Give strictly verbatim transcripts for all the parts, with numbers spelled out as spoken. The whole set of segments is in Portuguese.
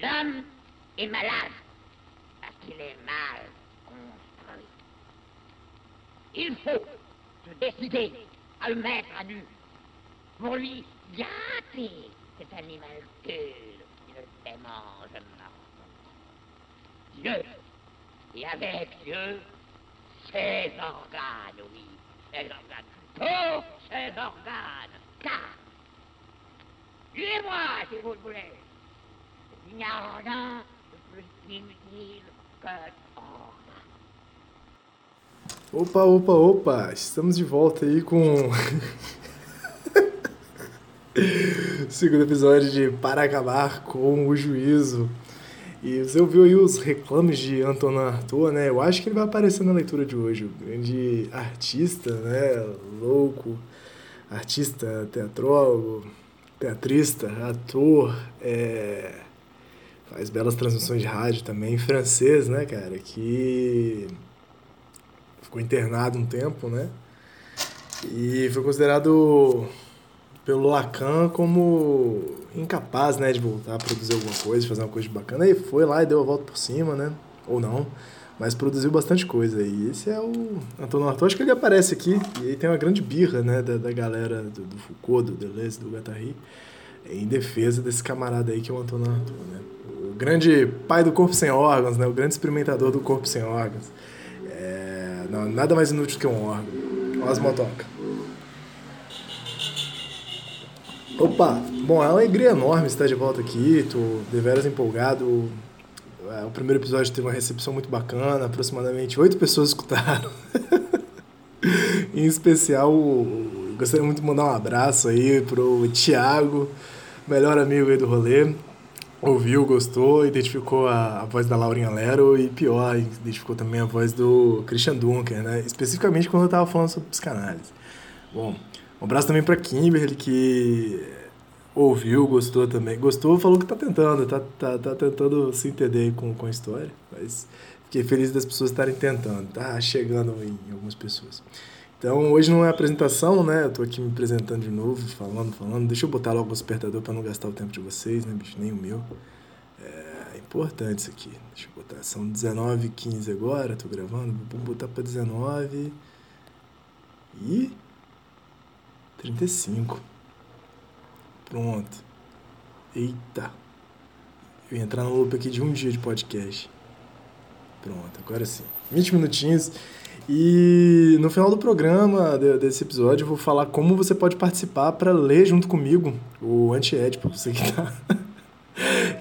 L'homme est malade parce qu'il est mal construit. Il faut se décider à le mettre à nu pour lui gâter cet animal cul qui le démange mort. Dieu, et avec Dieu, ses organes, oui, ses organes, tous ses organes, car, lui et moi, si vous le voulez, il n'y a rien de plus inutile qu'un organe. Opa, opa, opa, estamos de volta aí com o segundo episódio de Para Acabar com o Juízo. E você ouviu aí os reclames de Antonin Artaud, né? Eu acho que ele vai aparecer na leitura de hoje. O grande artista, né? Louco, artista, teatrólogo, teatrista, ator, é... faz belas transmissões de rádio também, francês, né, cara? Que ficou internado um tempo, né? E foi considerado pelo Lacan como incapaz, né, de voltar a produzir alguma coisa, fazer uma coisa bacana. E foi lá e deu a volta por cima, né? Ou não, mas produziu bastante coisa. E esse é o Antonin Artaud. Acho que ele aparece aqui. E aí tem uma grande birra, né, da, da galera do, do Foucault, do Deleuze, do Guattari, em defesa desse camarada aí que é o Antonin Artaud, né? O grande pai do corpo sem órgãos, né? O grande experimentador do corpo sem órgãos. É, não, nada mais inútil que um órgão. Olha as motocas. Opa, bom, é uma alegria enorme estar de volta aqui, tô deveras empolgado. O primeiro episódio teve uma recepção muito bacana, aproximadamente oito pessoas escutaram. Em especial, gostaria muito de mandar um abraço aí pro Thiago, melhor amigo aí do rolê. Ouviu, gostou, identificou a, a voz da Laurinha Lero e pior, identificou também a voz do Christian Dunker, né? Especificamente quando eu tava falando sobre psicanálise. Bom, um abraço também para Kimberly, que ouviu, gostou também. Gostou, falou que tá tentando, tá, tá, tá tentando se entender com, com a história, mas fiquei feliz das pessoas estarem tentando, tá chegando em algumas pessoas. Então, hoje não é apresentação, né? Eu tô aqui me apresentando de novo, falando, falando. Deixa eu botar logo o despertador para não gastar o tempo de vocês, né, bicho? Nem o meu. É importante isso aqui. Deixa eu botar. São dezenove e quinze agora, tô gravando. Vou botar para dezenove e trinta e cinco. Pronto. Eita. Eu ia entrar no loop aqui de um dia de podcast. Pronto, agora sim. vinte minutinhos. E no final do programa, desse episódio, eu vou falar como você pode participar para ler junto comigo o Anti-Édipo, você que tá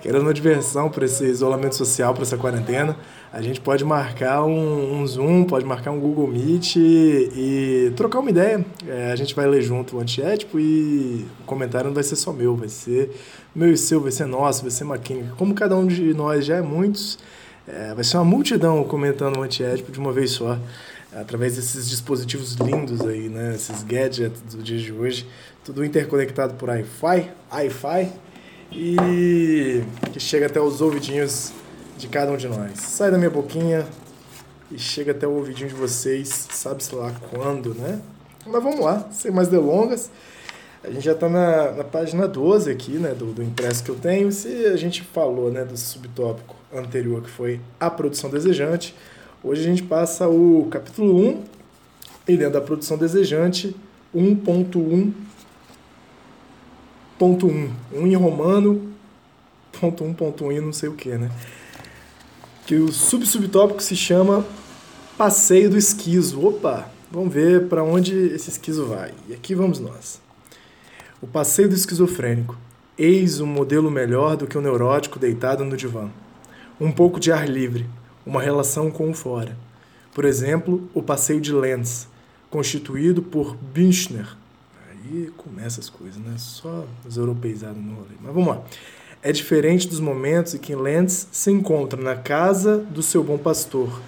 querendo uma diversão para esse isolamento social, para essa quarentena. A gente pode marcar um, um Zoom, pode marcar um Google Meet e, e trocar uma ideia. É, a gente vai ler junto o Antiédipo e o comentário não vai ser só meu, vai ser meu e seu, vai ser nosso, vai ser maquinha. Como cada um de nós já é muitos, é, vai ser uma multidão comentando o Antiédipo de uma vez só, através desses dispositivos lindos aí, né? Esses gadgets do dia de hoje, tudo interconectado por Wi-Fi, Wi-Fi, e que chega até os ouvidinhos de cada um de nós. Sai da minha boquinha e chega até o ouvidinho de vocês, sabe-se lá quando, né? Mas vamos lá, sem mais delongas. A gente já está na, na página doze aqui, né, do, do impresso que eu tenho. Se a gente falou, né, do subtópico anterior, que foi a produção desejante, hoje a gente passa o capítulo um, e dentro da produção desejante, um ponto um ponto um, um em romano, ponto um, ponto um, não sei o que, né? Que o sub-subtópico se chama Passeio do Esquizo. Opa, vamos ver para onde esse esquizo vai. E aqui vamos nós. O passeio do esquizofrênico. Eis um modelo melhor do que o neurótico deitado no divã. Um pouco de ar livre, uma relação com o fora. Por exemplo, o passeio de Lenz, constituído por Büchner. Aí começa as coisas, né? Só os europeizados no rolê. Mas vamos lá. É diferente dos momentos em que Lenz se encontra na casa do seu bom pastor,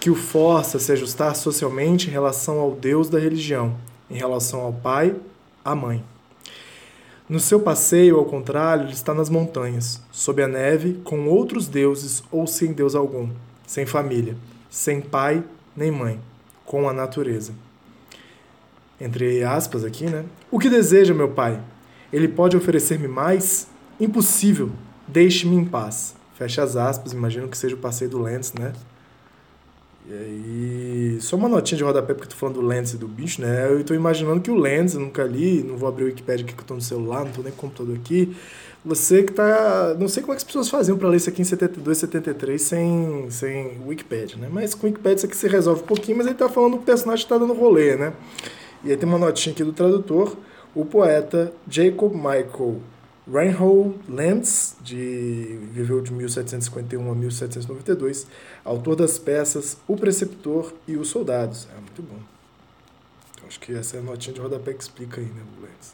que o força a se ajustar socialmente em relação ao Deus da religião, em relação ao pai, à mãe. No seu passeio, ao contrário, ele está nas montanhas, sob a neve, com outros deuses ou sem Deus algum, sem família, sem pai nem mãe, com a natureza. Entre aspas aqui, né? O que deseja, meu pai? Ele pode oferecer-me mais? Impossível, deixe-me em paz. Fecha as aspas, imagino que seja o passeio do Lenz, né? E aí, só uma notinha de rodapé, porque eu tô falando do Lenz e do bicho, né? Eu tô imaginando que o Lenz, eu nunca li, não vou abrir o Wikipedia aqui que eu tô no celular, não tô nem com o computador aqui. Você que tá... Não sei como é que as pessoas faziam pra ler isso aqui em setenta e dois, setenta e três sem, sem Wikipedia, né? Mas com Wikipedia isso aqui se resolve um pouquinho, mas ele tá falando que o personagem tá dando rolê, né? E aí tem uma notinha aqui do tradutor. O poeta Jacob Michael Reinhold Lenz, de, viveu de mil setecentos e cinquenta e um a mil setecentos e noventa e dois, autor das peças O Preceptor e Os Soldados. É muito bom. Então, acho que essa é a notinha de rodapé que explica aí, né, o Lenz.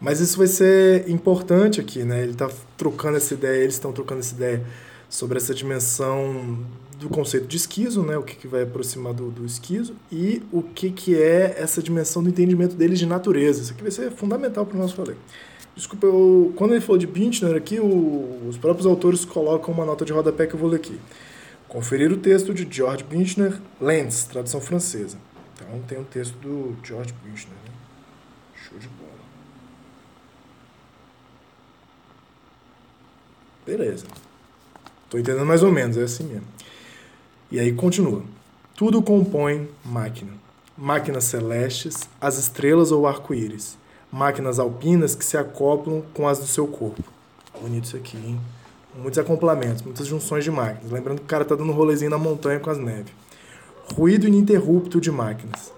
Mas isso vai ser importante aqui, né? Ele está trocando essa ideia, eles estão trocando essa ideia sobre essa dimensão do conceito de esquizo, né? O que, que vai aproximar do, do esquizo e o que, que é essa dimensão do entendimento deles de natureza. Isso aqui vai ser fundamental para o nosso rolê. Desculpa, eu, quando ele falou de Büchner aqui, o, os próprios autores colocam uma nota de rodapé que eu vou ler aqui. Conferir o texto de Georg Büchner, Lenz, tradução francesa. Então tem um texto do Georg Büchner. Né? Show de bola. Beleza. Estou entendendo mais ou menos, é assim mesmo. E aí continua. Tudo compõe máquina. Máquinas celestes, as estrelas ou arco-íris. Máquinas alpinas que se acoplam com as do seu corpo. Bonito isso aqui, hein? Muitos acoplamentos, muitas junções de máquinas. Lembrando que o cara tá dando um rolezinho na montanha com as neves. Ruído ininterrupto de máquinas.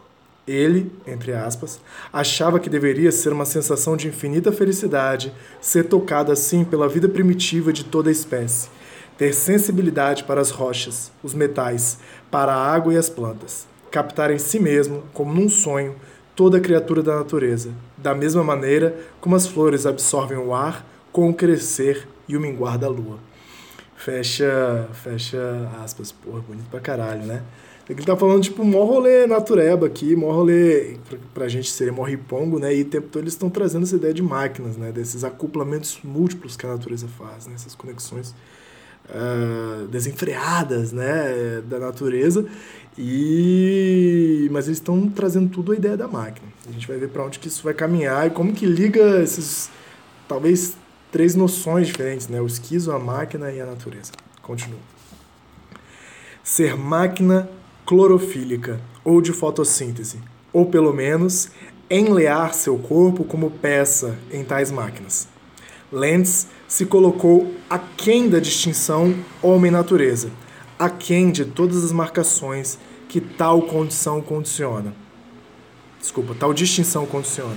Ele, entre aspas, achava que deveria ser uma sensação de infinita felicidade, ser tocado assim pela vida primitiva de toda a espécie. Ter sensibilidade para as rochas, os metais, para a água e as plantas. Captar em si mesmo, como num sonho, toda criatura da natureza, da mesma maneira como as flores absorvem o ar com o crescer e o minguar da lua. Fecha, fecha aspas. Porra, bonito pra caralho, né? Ele tá falando, tipo, mó rolê natureba aqui, mó rolê, pra, pra gente seria mó ripongo, né? E o tempo todo eles estão trazendo essa ideia de máquinas, né? Desses acoplamentos múltiplos que a natureza faz, né? Essas conexões uh, desenfreadas, né? Da natureza. E... Mas eles estão trazendo tudo a ideia da máquina. A gente vai ver para onde que isso vai caminhar e como que liga esses, talvez, três noções diferentes, né? O esquizo, a máquina e a natureza. Continua. Ser máquina clorofílica ou de fotossíntese, ou pelo menos enlear seu corpo como peça em tais máquinas. Lenz se colocou aquém da distinção homem-natureza, aquém de todas as marcações que tal condição condiciona. Desculpa, tal distinção condiciona.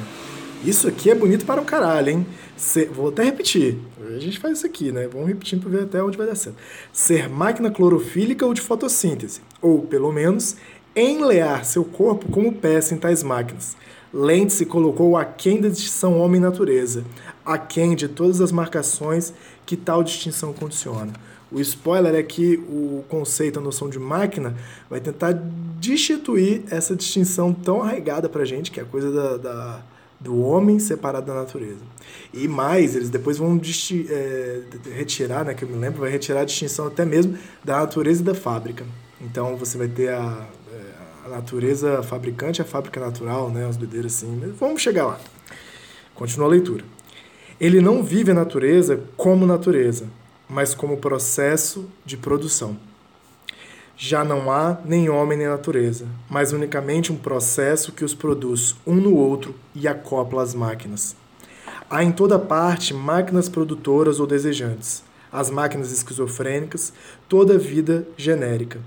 Isso aqui é bonito para um caralho, hein? Ser, vou até repetir. A gente faz isso aqui, né? Vamos repetindo para ver até onde vai dar certo. Ser máquina clorofílica ou de fotossíntese, ou, pelo menos, enlear seu corpo como peça em tais máquinas. Lenz se colocou aquém da distinção homem-natureza, aquém de todas as marcações que tal distinção condiciona. O spoiler é que o conceito, a noção de máquina, vai tentar destituir essa distinção tão arraigada pra gente, que é a coisa da, da, do homem separado da natureza. E mais, eles depois vão disti- é, retirar, né, que eu me lembro, vai retirar a distinção até mesmo da natureza e da fábrica. Então você vai ter a, a natureza fabricante e a fábrica natural, né, umas doideiras assim. Mas vamos chegar lá. Continua a leitura. Ele não vive a natureza como natureza, mas como processo de produção. Já não há nem homem nem natureza, mas unicamente um processo que os produz um no outro e acopla as máquinas. Há em toda parte máquinas produtoras ou desejantes, as máquinas esquizofrênicas, toda vida genérica.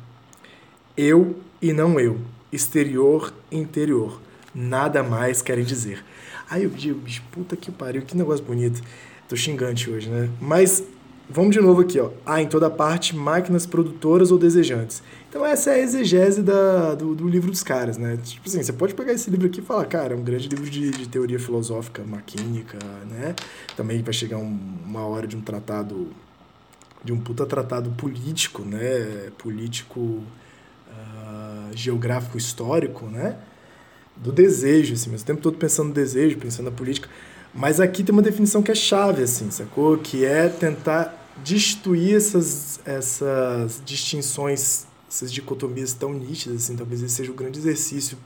Eu e não eu, exterior e interior, nada mais querem dizer. Aí eu digo, puta que pariu, que negócio bonito. Tô xingante hoje, né? Mas... Vamos de novo aqui, ó. Há em toda parte máquinas produtoras ou desejantes. Então essa é a exegese da, do, do livro dos caras, né? Tipo assim, você pode pegar esse livro aqui e falar, cara, é um grande livro de, de teoria filosófica, maquínica, né? Também vai chegar um, uma hora de um tratado, de um puta tratado político, né? Político, uh, geográfico, histórico, né? Do desejo, assim, mas o tempo todo pensando no desejo, pensando na política... Mas aqui tem uma definição que é chave, assim, sacou? Que é tentar destituir essas, essas distinções, essas dicotomias tão nítidas, assim, talvez esse seja o grande exercício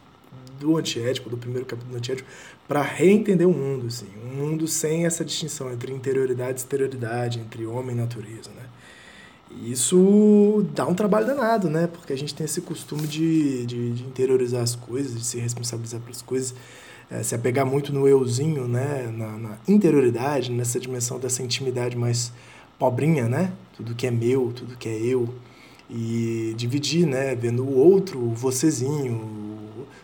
do antiédipo, do primeiro capítulo do antiédipo, para reentender o mundo, assim, um mundo sem essa distinção entre interioridade e exterioridade, entre homem e natureza, né? Isso dá um trabalho danado, né? Porque a gente tem esse costume de, de, de interiorizar as coisas, de se responsabilizar pelas coisas, é, se apegar muito no euzinho, né? Na, na interioridade, nessa dimensão dessa intimidade mais pobrinha, né? Tudo que é meu, tudo que é eu. E dividir, né? Vendo o outro, o vocêzinho,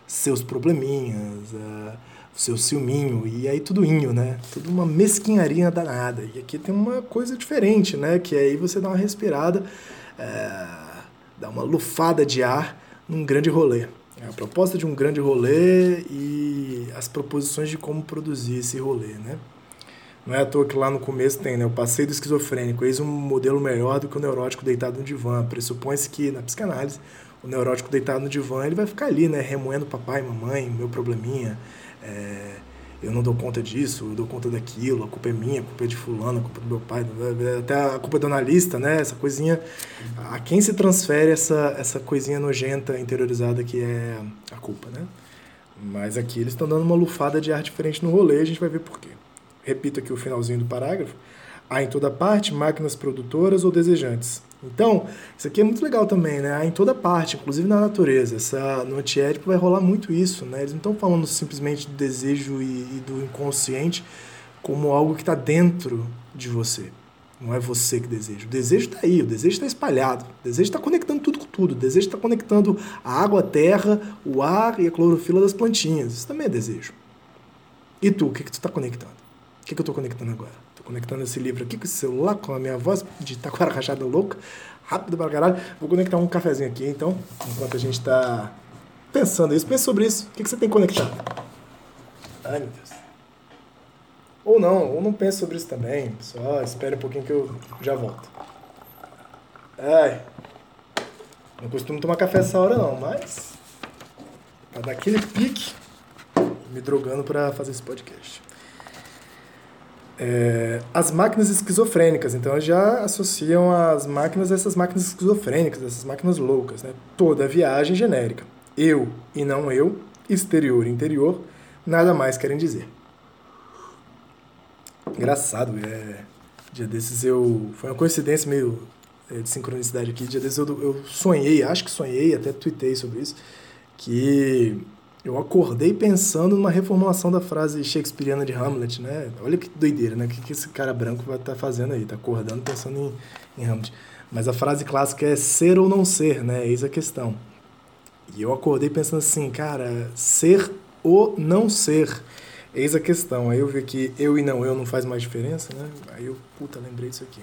seus probleminhas, a, o seu ciúminho, e aí tudoinho, né? Tudo uma mesquinharia danada. E aqui tem uma coisa diferente, né? Que aí você dá uma respirada, é, dá uma lufada de ar num grande rolê. É a proposta de um grande rolê e as proposições de como produzir esse rolê, né? Não é à toa que lá no começo tem, né? O passeio do esquizofrênico, eis um modelo melhor do que o neurótico deitado no divã. Pressupõe-se que, na psicanálise, o neurótico deitado no divã, ele vai ficar ali, né? Remoendo papai, mamãe, meu probleminha, é, eu não dou conta disso, eu dou conta daquilo, a culpa é minha, a culpa é de fulano, a culpa é do meu pai, até a culpa é do analista, né? Essa coisinha, a quem se transfere essa, essa coisinha nojenta, interiorizada, que é a culpa, né? Mas aqui eles estão dando uma lufada de ar diferente no rolê, a gente vai ver por quê. Repito aqui o finalzinho do parágrafo. Há em toda parte máquinas produtoras ou desejantes. Então, isso aqui é muito legal também, né? Há em toda parte, inclusive na natureza. Essa, no anti-édipo vai rolar muito isso, né? Eles não estão falando simplesmente do desejo e, e do inconsciente como algo que está dentro de você. Não é você que deseja. O desejo está aí, o desejo está espalhado. O desejo está conectando tudo com tudo. O desejo está conectando a água, a terra, o ar e a clorofila das plantinhas. Isso também é desejo. E tu, o que, que tu está conectando? O que, que eu estou conectando agora? Estou conectando esse livro aqui com o celular, com a minha voz de taquara rachada louca, rápido pra caralho. Vou conectar um cafezinho aqui, então, enquanto a gente está pensando isso. Pensa sobre isso. O que, que você tem conectado? Ai, meu Deus. Ou não, ou não pensa sobre isso também. Só espere um pouquinho que eu já volto. Ai. Não costumo tomar café essa hora, não, mas para dar aquele pique, me drogando para fazer esse podcast. É, as máquinas esquizofrênicas, então elas já associam as máquinas a essas máquinas esquizofrênicas, essas máquinas loucas, né? Toda viagem genérica, eu e não eu, exterior e interior, nada mais querem dizer. Engraçado, é, dia desses eu, foi uma coincidência meio é, de sincronicidade aqui, dia desses eu, eu sonhei, acho que sonhei, até tuitei sobre isso, que... eu acordei pensando numa reformulação da frase shakespeariana de Hamlet, né? Olha que doideira, né? O que, que esse cara branco vai estar tá fazendo aí? Tá acordando pensando em, em Hamlet. Mas a frase clássica é ser ou não ser, né? Eis a questão. E eu acordei pensando assim, cara, ser ou não ser, eis a questão. Aí eu vi que eu e não eu não faz mais diferença, né? Aí eu, puta, lembrei disso aqui.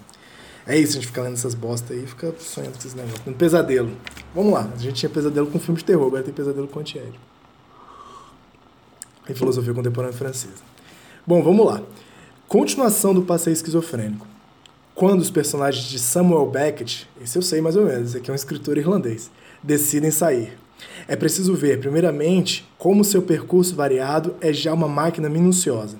É isso, a gente fica lendo essas bostas aí, fica sonhando com esses negócios. Um pesadelo. Vamos lá, a gente tinha pesadelo com filme de terror, agora tem pesadelo com antiédipo. Em filosofia contemporânea francesa. Bom, vamos lá. Continuação do passeio esquizofrênico. Quando os personagens de Samuel Beckett, esse eu sei mais ou menos, esse aqui é um escritor irlandês, decidem sair. É preciso ver, primeiramente, como seu percurso variado é já uma máquina minuciosa.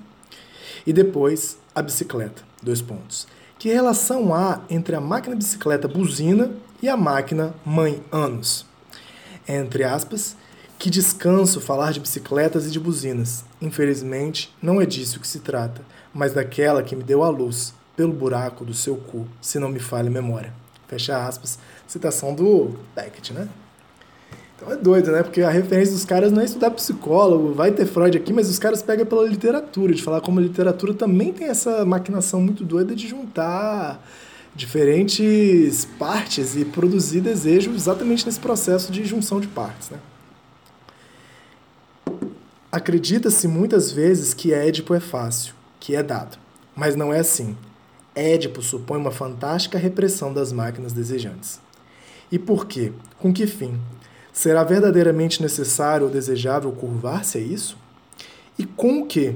E depois, a bicicleta. Dois pontos. Que relação há entre a máquina bicicleta buzina e a máquina mãe anos? Entre aspas, que descanso falar de bicicletas e de buzinas. Infelizmente, não é disso que se trata, mas daquela que me deu a luz, pelo buraco do seu cu, se não me falha a memória. Fecha aspas. Citação do Beckett, né? Então é doido, né? Porque a referência dos caras não é estudar psicólogo, vai ter Freud aqui, mas os caras pegam pela literatura, de falar como a literatura também tem essa maquinação muito doida de juntar diferentes partes e produzir desejo exatamente nesse processo de junção de partes, né? Acredita-se muitas vezes que Édipo é fácil, que é dado. Mas não é assim. Édipo supõe uma fantástica repressão das máquinas desejantes. E por quê? Com que fim? Será verdadeiramente necessário ou desejável curvar-se a isso? E com o quê?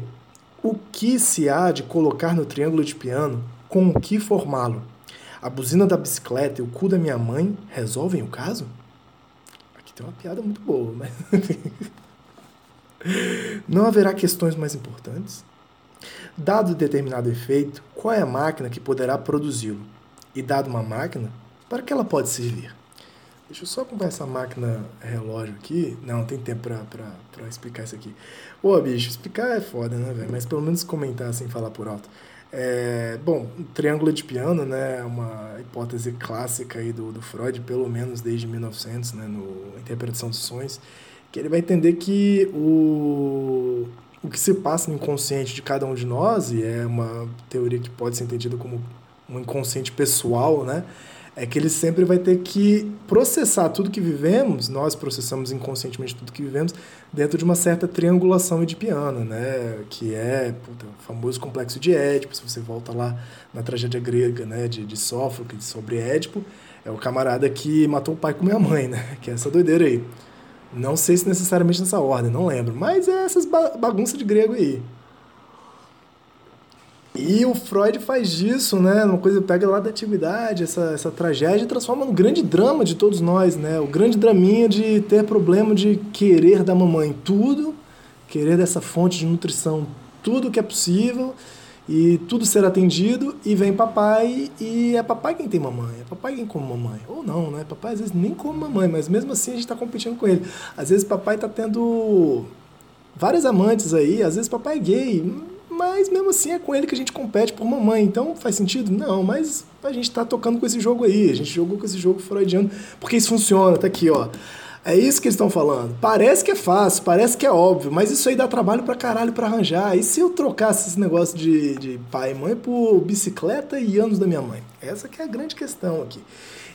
O que se há de colocar no triângulo de piano? Com o que formá-lo? A buzina da bicicleta e o cu da minha mãe resolvem o caso? Aqui tem uma piada muito boa, mas... Não haverá questões mais importantes? Dado determinado efeito, qual é a máquina que poderá produzi-lo? E dado uma máquina, para que ela pode servir? Deixa eu só comprar essa máquina relógio aqui. Não, tem tempo pra, pra, pra explicar isso aqui. Ô, bicho, explicar é foda, né, velho? Mas pelo menos comentar sem falar por alto. É, bom, o triângulo edipiano, né, é uma hipótese clássica aí do, do Freud, pelo menos desde mil e novecentos, né, no Interpretação dos Sonhos, que ele vai entender que o, o que se passa no inconsciente de cada um de nós, e é uma teoria que pode ser entendida como um inconsciente pessoal, né, é que ele sempre vai ter que processar tudo que vivemos, nós processamos inconscientemente tudo que vivemos, dentro de uma certa triangulação edipiana, né? Que é puta, o famoso complexo de Édipo, se você volta lá na tragédia grega, né? de, de Sófocles, sobre Édipo, é o camarada que matou o pai com minha mãe, né? Que é essa doideira aí. Não sei se necessariamente nessa ordem, não lembro, mas é essas bagunças de grego aí. E o Freud faz disso, né? Uma coisa pega lá da antiguidade, essa, essa tragédia, e transforma num grande drama de todos nós, né? O grande draminha de ter problema de querer da mamãe tudo, querer dessa fonte de nutrição tudo que é possível, e tudo ser atendido, e vem papai, e é papai quem tem mamãe, é papai quem come mamãe. Ou não, né? Papai às vezes nem come mamãe, mas mesmo assim a gente tá competindo com ele. Às vezes papai tá tendo várias amantes aí, às vezes papai é gay, mas mesmo assim é com ele que a gente compete por mamãe, então faz sentido? Não, mas a gente tá tocando com esse jogo aí, a gente jogou com esse jogo freudiano, porque isso funciona, tá aqui, ó. É isso que eles estão falando. Parece que é fácil, parece que é óbvio, mas isso aí dá trabalho pra caralho pra arranjar. E se eu trocasse esse negócio de, de pai e mãe por bicicleta e anos da minha mãe? Essa que é a grande questão aqui.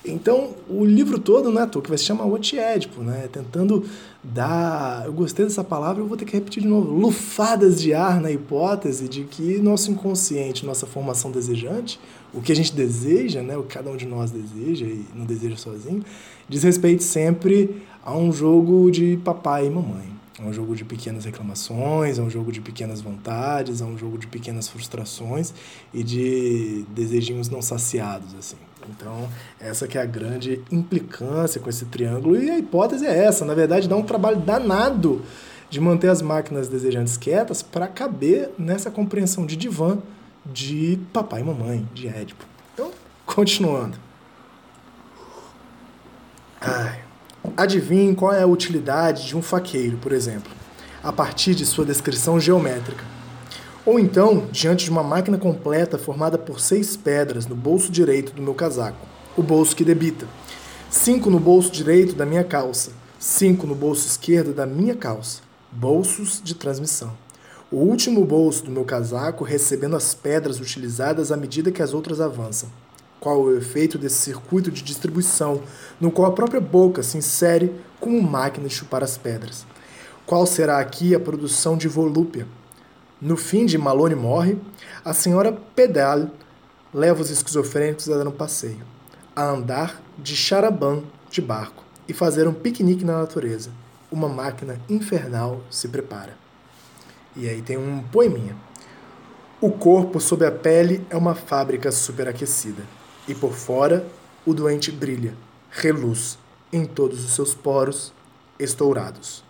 Então, o livro todo, né, que vai se chamar O Anti-Édipo, né, tentando dar, eu gostei dessa palavra, eu vou ter que repetir de novo, lufadas de ar na hipótese de que nosso inconsciente, nossa formação desejante, o que a gente deseja, né, o que cada um de nós deseja e não deseja sozinho, diz respeito sempre a um jogo de papai e mamãe. É um jogo de pequenas reclamações, é um jogo de pequenas vontades, é um jogo de pequenas frustrações e de desejinhos não saciados, assim. Então, essa que é a grande implicância com esse triângulo, e a hipótese é essa. Na verdade, dá um trabalho danado de manter as máquinas desejantes quietas para caber nessa compreensão de divã de papai e mamãe, de Édipo. Então, continuando. Ai, adivinhe qual é a utilidade de um faqueiro, por exemplo, a partir de sua descrição geométrica. Ou então, diante de uma máquina completa formada por seis pedras no bolso direito do meu casaco, o bolso que debita, cinco no bolso direito da minha calça, cinco no bolso esquerdo da minha calça, bolsos de transmissão. O último bolso do meu casaco recebendo as pedras utilizadas à medida que as outras avançam. Qual é o efeito desse circuito de distribuição, no qual a própria boca se insere como máquina de chupar as pedras? Qual será aqui a produção de volúpia? No fim de Malone Morre, a senhora Pedal leva os esquizofrênicos a dar um passeio, a andar de charaban de barco e fazer um piquenique na natureza. Uma máquina infernal se prepara. E aí tem um poeminha. O corpo sob a pele é uma fábrica superaquecida, e por fora o doente brilha, reluz, em todos os seus poros estourados.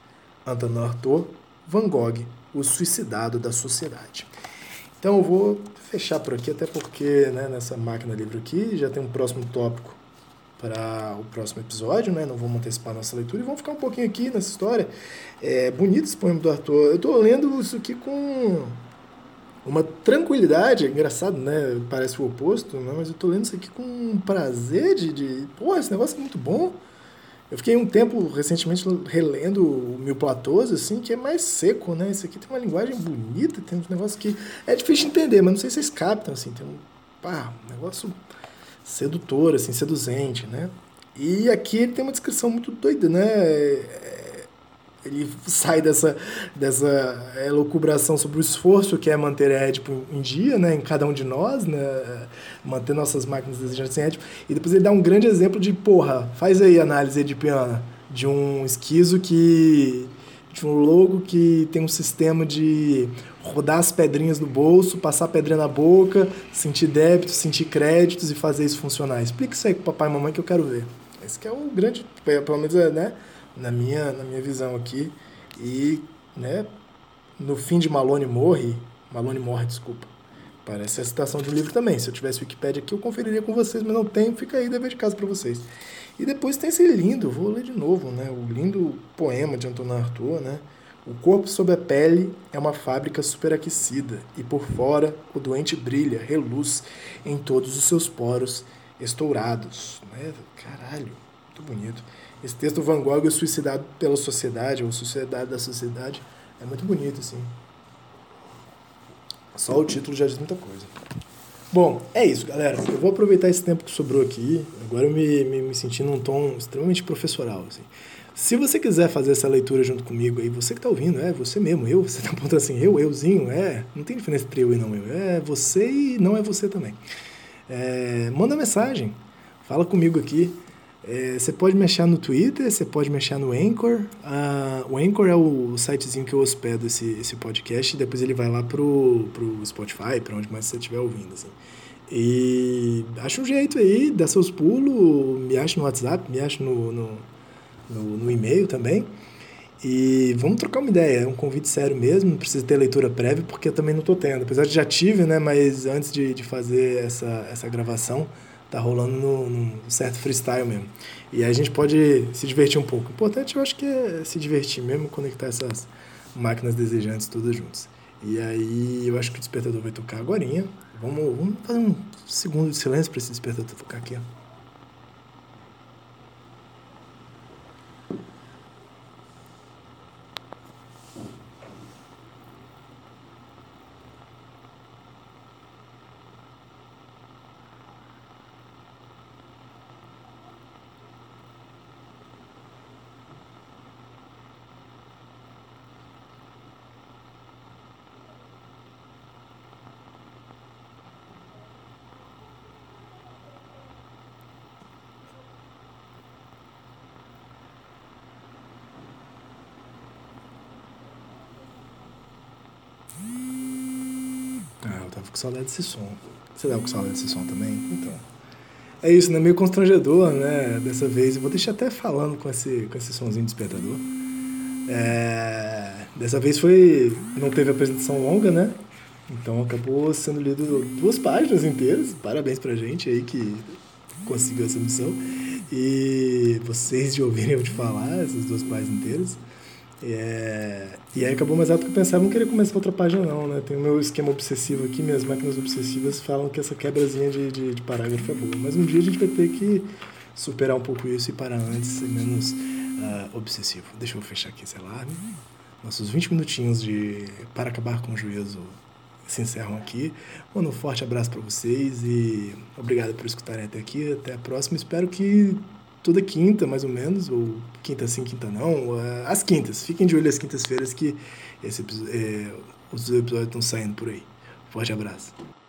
Antonin Artaud, Van Gogh, o suicidado da sociedade. Então eu vou fechar por aqui, até porque, né, nessa máquina livro aqui já tem um próximo tópico para o próximo episódio, né? Não vamos antecipar nossa leitura e vamos ficar um pouquinho aqui nessa história. É bonito esse poema do Artaud. Eu estou lendo isso aqui com uma tranquilidade, engraçado, né? Parece o oposto, né? Mas eu estou lendo isso aqui com um prazer de, de... Porra, esse negócio é muito bom. Eu fiquei um tempo, recentemente, relendo o Mil Platôs, assim, que é mais seco, né? Isso aqui tem uma linguagem bonita, tem uns negócios que é difícil de entender, mas não sei se vocês captam, assim, tem um, pá, um negócio sedutor, assim, seduzente, né? E aqui ele tem uma descrição muito doida, né? Ele sai dessa, dessa elucubração sobre o esforço que é manter Édipo em dia, né? Em cada um de nós, né? Manter nossas máquinas desejantes em Édipo. E depois ele dá um grande exemplo de, porra, faz aí análise edipiana de um esquizo que... de um louco que tem um sistema de rodar as pedrinhas no bolso, passar a pedrinha na boca, sentir débitos, sentir créditos e fazer isso funcionar. Explica isso aí pro papai e mamãe que eu quero ver. Esse que é o grande, pelo menos, né? Na minha, na minha visão aqui. E, né, no fim de Malone Morre, Malone Morre, desculpa, parece a citação de um livro também. Se eu tivesse Wikipédia aqui, eu conferiria com vocês, mas não tenho, fica aí dever de casa para vocês. E depois tem esse lindo, vou ler de novo, né, o lindo poema de Antonin Artaud, né, O corpo sob a pele é uma fábrica superaquecida, e por fora o doente brilha, reluz em todos os seus poros estourados. Né? Caralho, muito bonito. Esse texto do Van Gogh, Suicidado pela Sociedade, ou Sociedade da Sociedade, é muito bonito, assim. Só o título já diz muita coisa. Bom, é isso, galera. Eu vou aproveitar esse tempo que sobrou aqui. Agora eu me, me, me senti num tom extremamente professoral, assim. Se você quiser fazer essa leitura junto comigo aí, você que tá ouvindo, é você mesmo, eu, você tá apontando assim, eu, euzinho, é, não tem diferença entre eu e não eu, é você e não é você também. É, manda mensagem, fala comigo aqui, é, você pode me achar no Twitter, você pode me achar no Anchor, ah, o Anchor é o sitezinho que eu hospedo esse, esse podcast, e depois ele vai lá pro, pro Spotify, pra onde mais você estiver ouvindo, assim. E acha um jeito aí, dá seus pulos, me acha no WhatsApp, me acha no... no No, no e-mail também, e vamos trocar uma ideia, é um convite sério mesmo, não precisa ter leitura prévia, porque eu também não estou tendo, apesar de já tive, né, mas antes de, de fazer essa, essa gravação, tá rolando num, num certo freestyle mesmo, e aí a gente pode se divertir um pouco, o importante eu acho que é se divertir mesmo, conectar essas máquinas desejantes todas juntas, e aí eu acho que o despertador vai tocar agorinha, vamos, vamos fazer um segundo de silêncio para esse despertador tocar aqui, ó. Com saudade desse som. Você dá com saudade desse som também? Então. É isso, né? Meio constrangedor, né? Dessa vez. Eu vou deixar até falando com esse, com esse sonzinho despertador. É... Dessa vez foi... Não teve apresentação longa, né? Então acabou sendo lido duas páginas inteiras. Parabéns pra gente aí que conseguiu essa missão. E vocês de ouvirem eu te falar essas duas páginas inteiras. É... E aí acabou mais rápido que eu pensava, não queria começar outra página não, né? Tem o meu esquema obsessivo aqui, minhas máquinas obsessivas falam que essa quebrazinha de, de, de parágrafo é boa. Mas um dia a gente vai ter que superar um pouco isso e parar antes, ser menos uh, obsessivo. Deixa eu fechar aqui, sei lá. Nossos vinte minutinhos de Para Acabar com o Juízo se encerram aqui. Mano, um forte abraço para vocês e obrigado por escutarem até aqui. Até a próxima. Espero que... Toda quinta, mais ou menos, ou quinta sim, quinta não, às quintas. Fiquem de olho às quintas-feiras que esse, é, os episódios estão saindo por aí. Forte abraço.